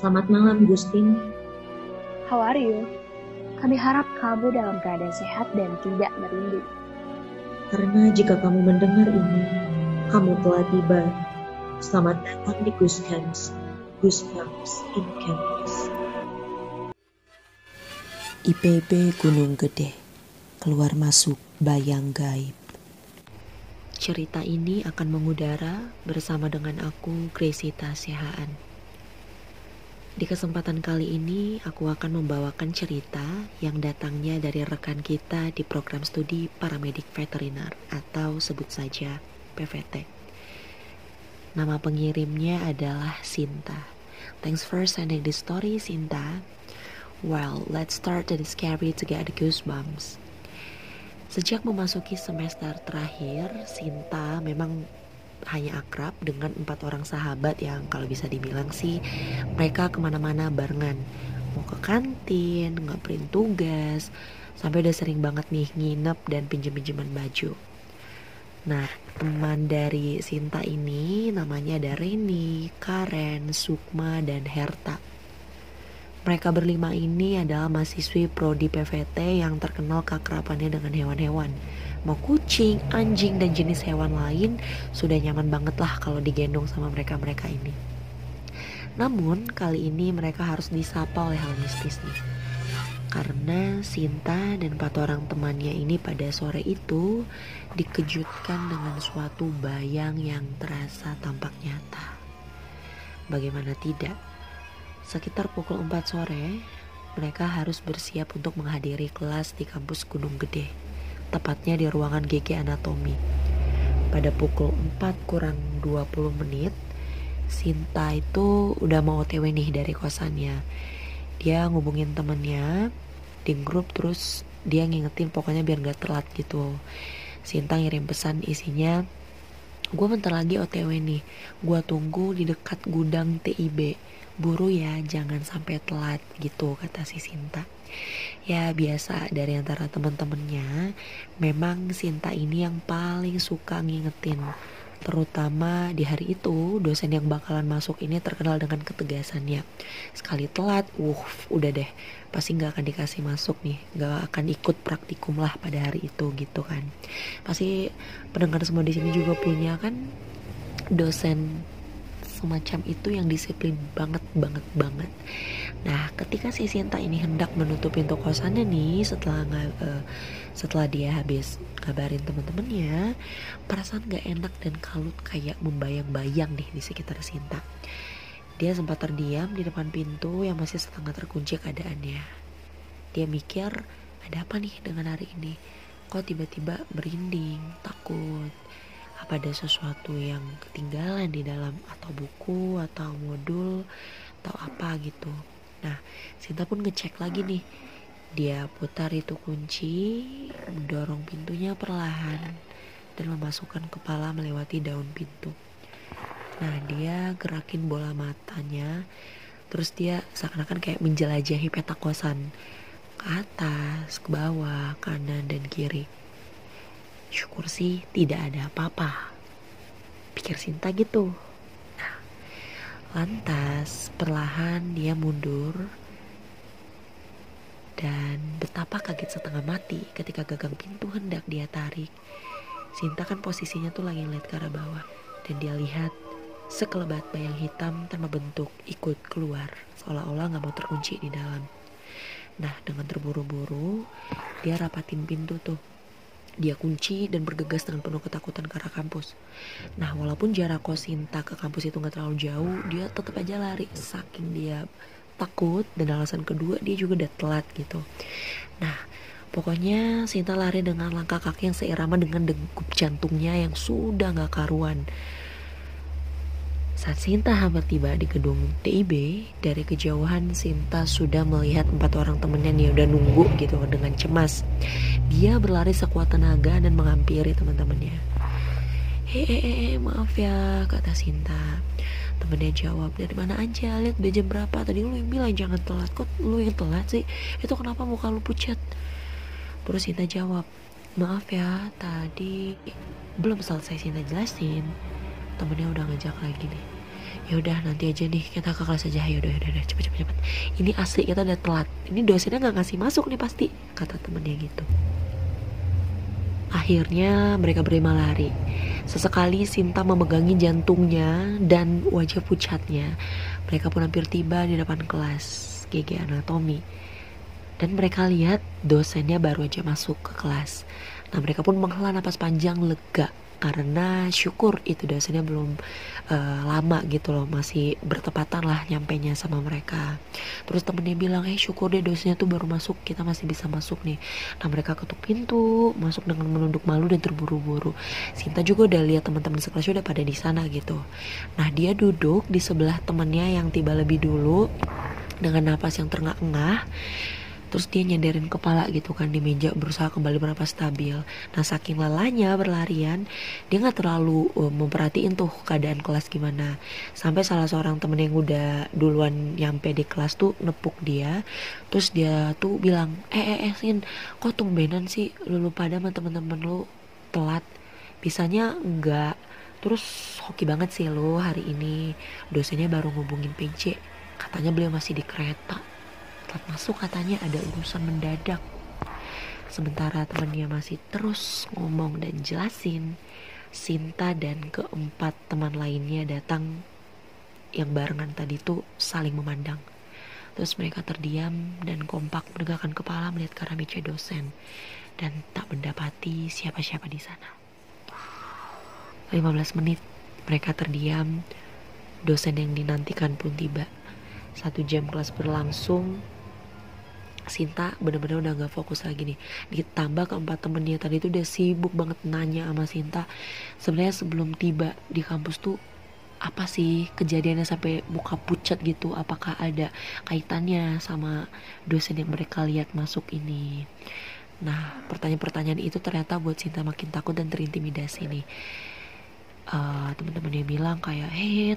Selamat malam, Gustin. How are you? Kami harap kamu dalam keadaan sehat dan tidak merindu. Karena jika kamu mendengar ini, kamu telah tiba. Selamat datang di Gus Camps. Gus Camps in Campus. IPB Gunung Gede. Keluar masuk bayang gaib. Cerita ini akan mengudara bersama dengan aku, Krisita Sihaan. Di kesempatan kali ini, aku akan membawakan cerita yang datangnya dari rekan kita di program studi Paramedik Veteriner atau sebut saja PVT. Nama pengirimnya adalah Sinta. Thanks for sending the story, Sinta. Well, let's start the discovery to get the goosebumps. Sejak memasuki semester terakhir, Sinta memang hanya akrab dengan 4 orang sahabat yang kalau bisa dibilang sih mereka kemana-mana barengan. Mau ke kantin, ngeprint tugas, sampai udah sering banget nih nginep dan pinjem-pinjeman baju. Nah, teman dari Sinta ini namanya ada Rini, Karen, Sukma, dan Herta. Mereka berlima ini adalah mahasiswi prodi PVT yang terkenal keakrabannya dengan hewan-hewan. Mau kucing, anjing, dan jenis hewan lain sudah nyaman banget lah kalau digendong sama mereka-mereka ini. Namun kali ini mereka harus disapa oleh hal mistis nih. Karena Sinta dan 4 orang temannya ini pada sore itu dikejutkan dengan suatu bayang yang terasa tampak nyata. Bagaimana tidak? Sekitar pukul 4 sore, mereka harus bersiap untuk menghadiri kelas di kampus Gunung Gede, tepatnya di ruangan GG Anatomy. Pada pukul 4:20, Sinta itu udah mau OTW nih dari kosannya. Dia ngubungin temennya di grup, terus dia ngingetin pokoknya biar gak telat gitu. Sinta ngirim pesan isinya, "Gue bentar lagi OTW nih, gue tunggu di dekat gudang TIB. Buru ya, jangan sampai telat," gitu kata si Sinta. Ya biasa, dari antara teman-temannya memang Sinta ini yang paling suka ngingetin. Terutama di hari itu, dosen yang bakalan masuk ini terkenal dengan ketegasannya. Sekali telat, udah deh, pasti gak akan dikasih masuk nih, gak akan ikut praktikum lah pada hari itu gitu kan. Pasti pendengar semua di sini juga punya kan dosen semacam itu yang disiplin banget. Nah, ketika si Sinta ini hendak menutup pintu kosannya nih setelah dia habis kabarin teman-temannya, perasaan gak enak dan kalut kayak membayang-bayang nih di sekitar Sinta. Dia sempat terdiam di depan pintu yang masih setengah terkunci keadaannya. Dia mikir, ada apa nih dengan hari ini? Kok tiba-tiba merinding, takut? Apa ada sesuatu yang ketinggalan di dalam, atau buku, atau modul, atau apa gitu. Nah, Sinta pun ngecek lagi nih. Dia putar itu kunci, mendorong pintunya perlahan, dan memasukkan kepala melewati daun pintu. Nah, dia gerakin bola matanya, terus dia seakan-akan kayak menjelajahi peta kosan. Ke atas, ke bawah, kanan, dan kiri. Syukur sih tidak ada apa-apa, pikir Sinta gitu. Nah, lantas perlahan dia mundur. Dan betapa kaget setengah mati ketika gagang pintu hendak dia tarik. Sinta kan posisinya tuh lagi ngeliat ke arah bawah. Dan dia lihat sekelebat bayang hitam tanpa bentuk ikut keluar, seolah-olah gak mau terkunci di dalam. Nah, dengan terburu-buru dia rapatin pintu tuh. Dia kunci dan bergegas dengan penuh ketakutan ke arah kampus. Nah, walaupun jarak kos Sinta ke kampus itu gak terlalu jauh, dia tetap aja lari. Saking dia takut, dan alasan kedua dia juga udah telat gitu. Nah, pokoknya Sinta lari dengan langkah kaki yang seirama dengan degup jantungnya yang sudah gak karuan. Saat Sinta hampir tiba di gedung TIB, dari kejauhan Sinta sudah melihat 4 orang temennya nih udah nunggu gitu dengan cemas. Dia berlari sekuat tenaga dan menghampiri teman-temannya. Hei, maaf ya, kata Sinta. Temennya jawab, dari mana aja, lihat udah jam berapa, tadi lu yang bilang jangan telat, kok lu yang telat sih, itu kenapa muka lu pucat? Terus Sinta jawab, maaf ya, tadi belum selesai Sinta jelasin. Temennya udah ngajak lagi nih. yaudah nanti aja nih kita ke kelas aja, yaudah cepet. Ini asli kita udah telat, ini dosennya nggak ngasih masuk nih pasti, kata temennya gitu. Akhirnya mereka berlima lari. Sesekali Sinta memegangi jantungnya dan wajah pucatnya. Mereka pun hampir tiba di depan kelas GG Anatomy. Dan mereka lihat dosennya baru aja masuk ke kelas. Nah, mereka pun menghela napas panjang lega. Karena syukur itu dosennya belum lama gitu loh. Masih bertepatan lah nyampenya sama mereka. Terus temennya bilang, syukur deh dosennya tuh baru masuk, kita masih bisa masuk nih. Nah, mereka ketuk pintu, masuk dengan menunduk malu dan terburu-buru. Sinta juga udah lihat teman-teman sekelasnya udah pada di sana gitu. Nah, dia duduk di sebelah temennya yang tiba lebih dulu dengan napas yang terengah-engah. Terus dia nyandarin kepala gitu kan di meja, berusaha kembali bernapas stabil. Nah, saking lelahnya berlarian, dia gak terlalu memperhatiin tuh keadaan kelas gimana. Sampai salah seorang temen yang udah duluan nyampe di kelas tuh nepuk dia. Terus dia tuh bilang, Sin, kok tumbenan sih lu pada sama temen-temen lu telat? Bisanya enggak. Terus hoki banget sih lu hari ini. Dosennya baru ngubungin PC, katanya beliau masih di kereta, masuk katanya ada urusan mendadak. Sementara temannya masih terus ngomong dan jelasin, Sinta dan keempat teman lainnya datang yang barengan tadi tuh saling memandang. Terus mereka terdiam dan kompak menegakkan kepala melihat ke arah meja dosen dan tak mendapati siapa-siapa di sana. 15 menit mereka terdiam, dosen yang dinantikan pun tiba. 1 jam kelas berlangsung, Sinta bener-bener udah gak fokus lagi nih. Ditambah keempat temennya tadi tuh udah sibuk banget nanya sama Sinta, sebenarnya sebelum tiba di kampus tuh apa sih kejadiannya sampai muka pucat gitu, apakah ada kaitannya sama dosen yang mereka lihat masuk ini. Nah, pertanyaan-pertanyaan itu ternyata buat Sinta makin takut dan terintimidasi nih. Teman-teman dia bilang kayak,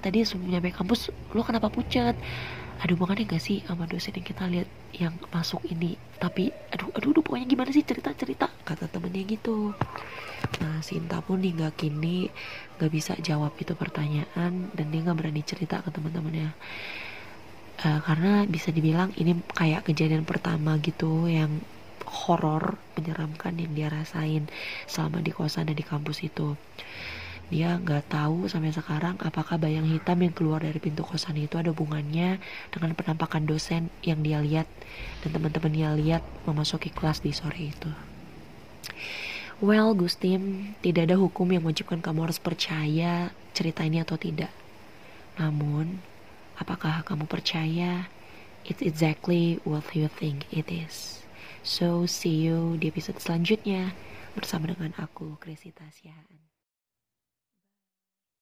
tadi sebelum nyampe kampus lo kenapa pucat? Aduh, makanya gak sih sama dosen yang kita lihat yang masuk ini? Tapi aduh pokoknya gimana sih cerita, kata temennya gitu. Nah, Sinta pun hingga kini gak bisa jawab itu pertanyaan dan dia gak berani cerita ke teman-temannya. Karena bisa dibilang ini kayak kejadian pertama gitu yang horor menyeramkan yang dia rasain selama di kosan dan di kampus itu. Dia nggak tahu sampai sekarang apakah bayang hitam yang keluar dari pintu kosan itu ada hubungannya dengan penampakan dosen yang dia lihat dan teman-teman dia lihat memasuki kelas di sore itu. Well, Gustin, tidak ada hukum yang mewajibkan kamu harus percaya cerita ini atau tidak. Namun, apakah kamu percaya? It's exactly what you think it is. So, see you di episode selanjutnya bersama dengan aku, Krisita Sihaan.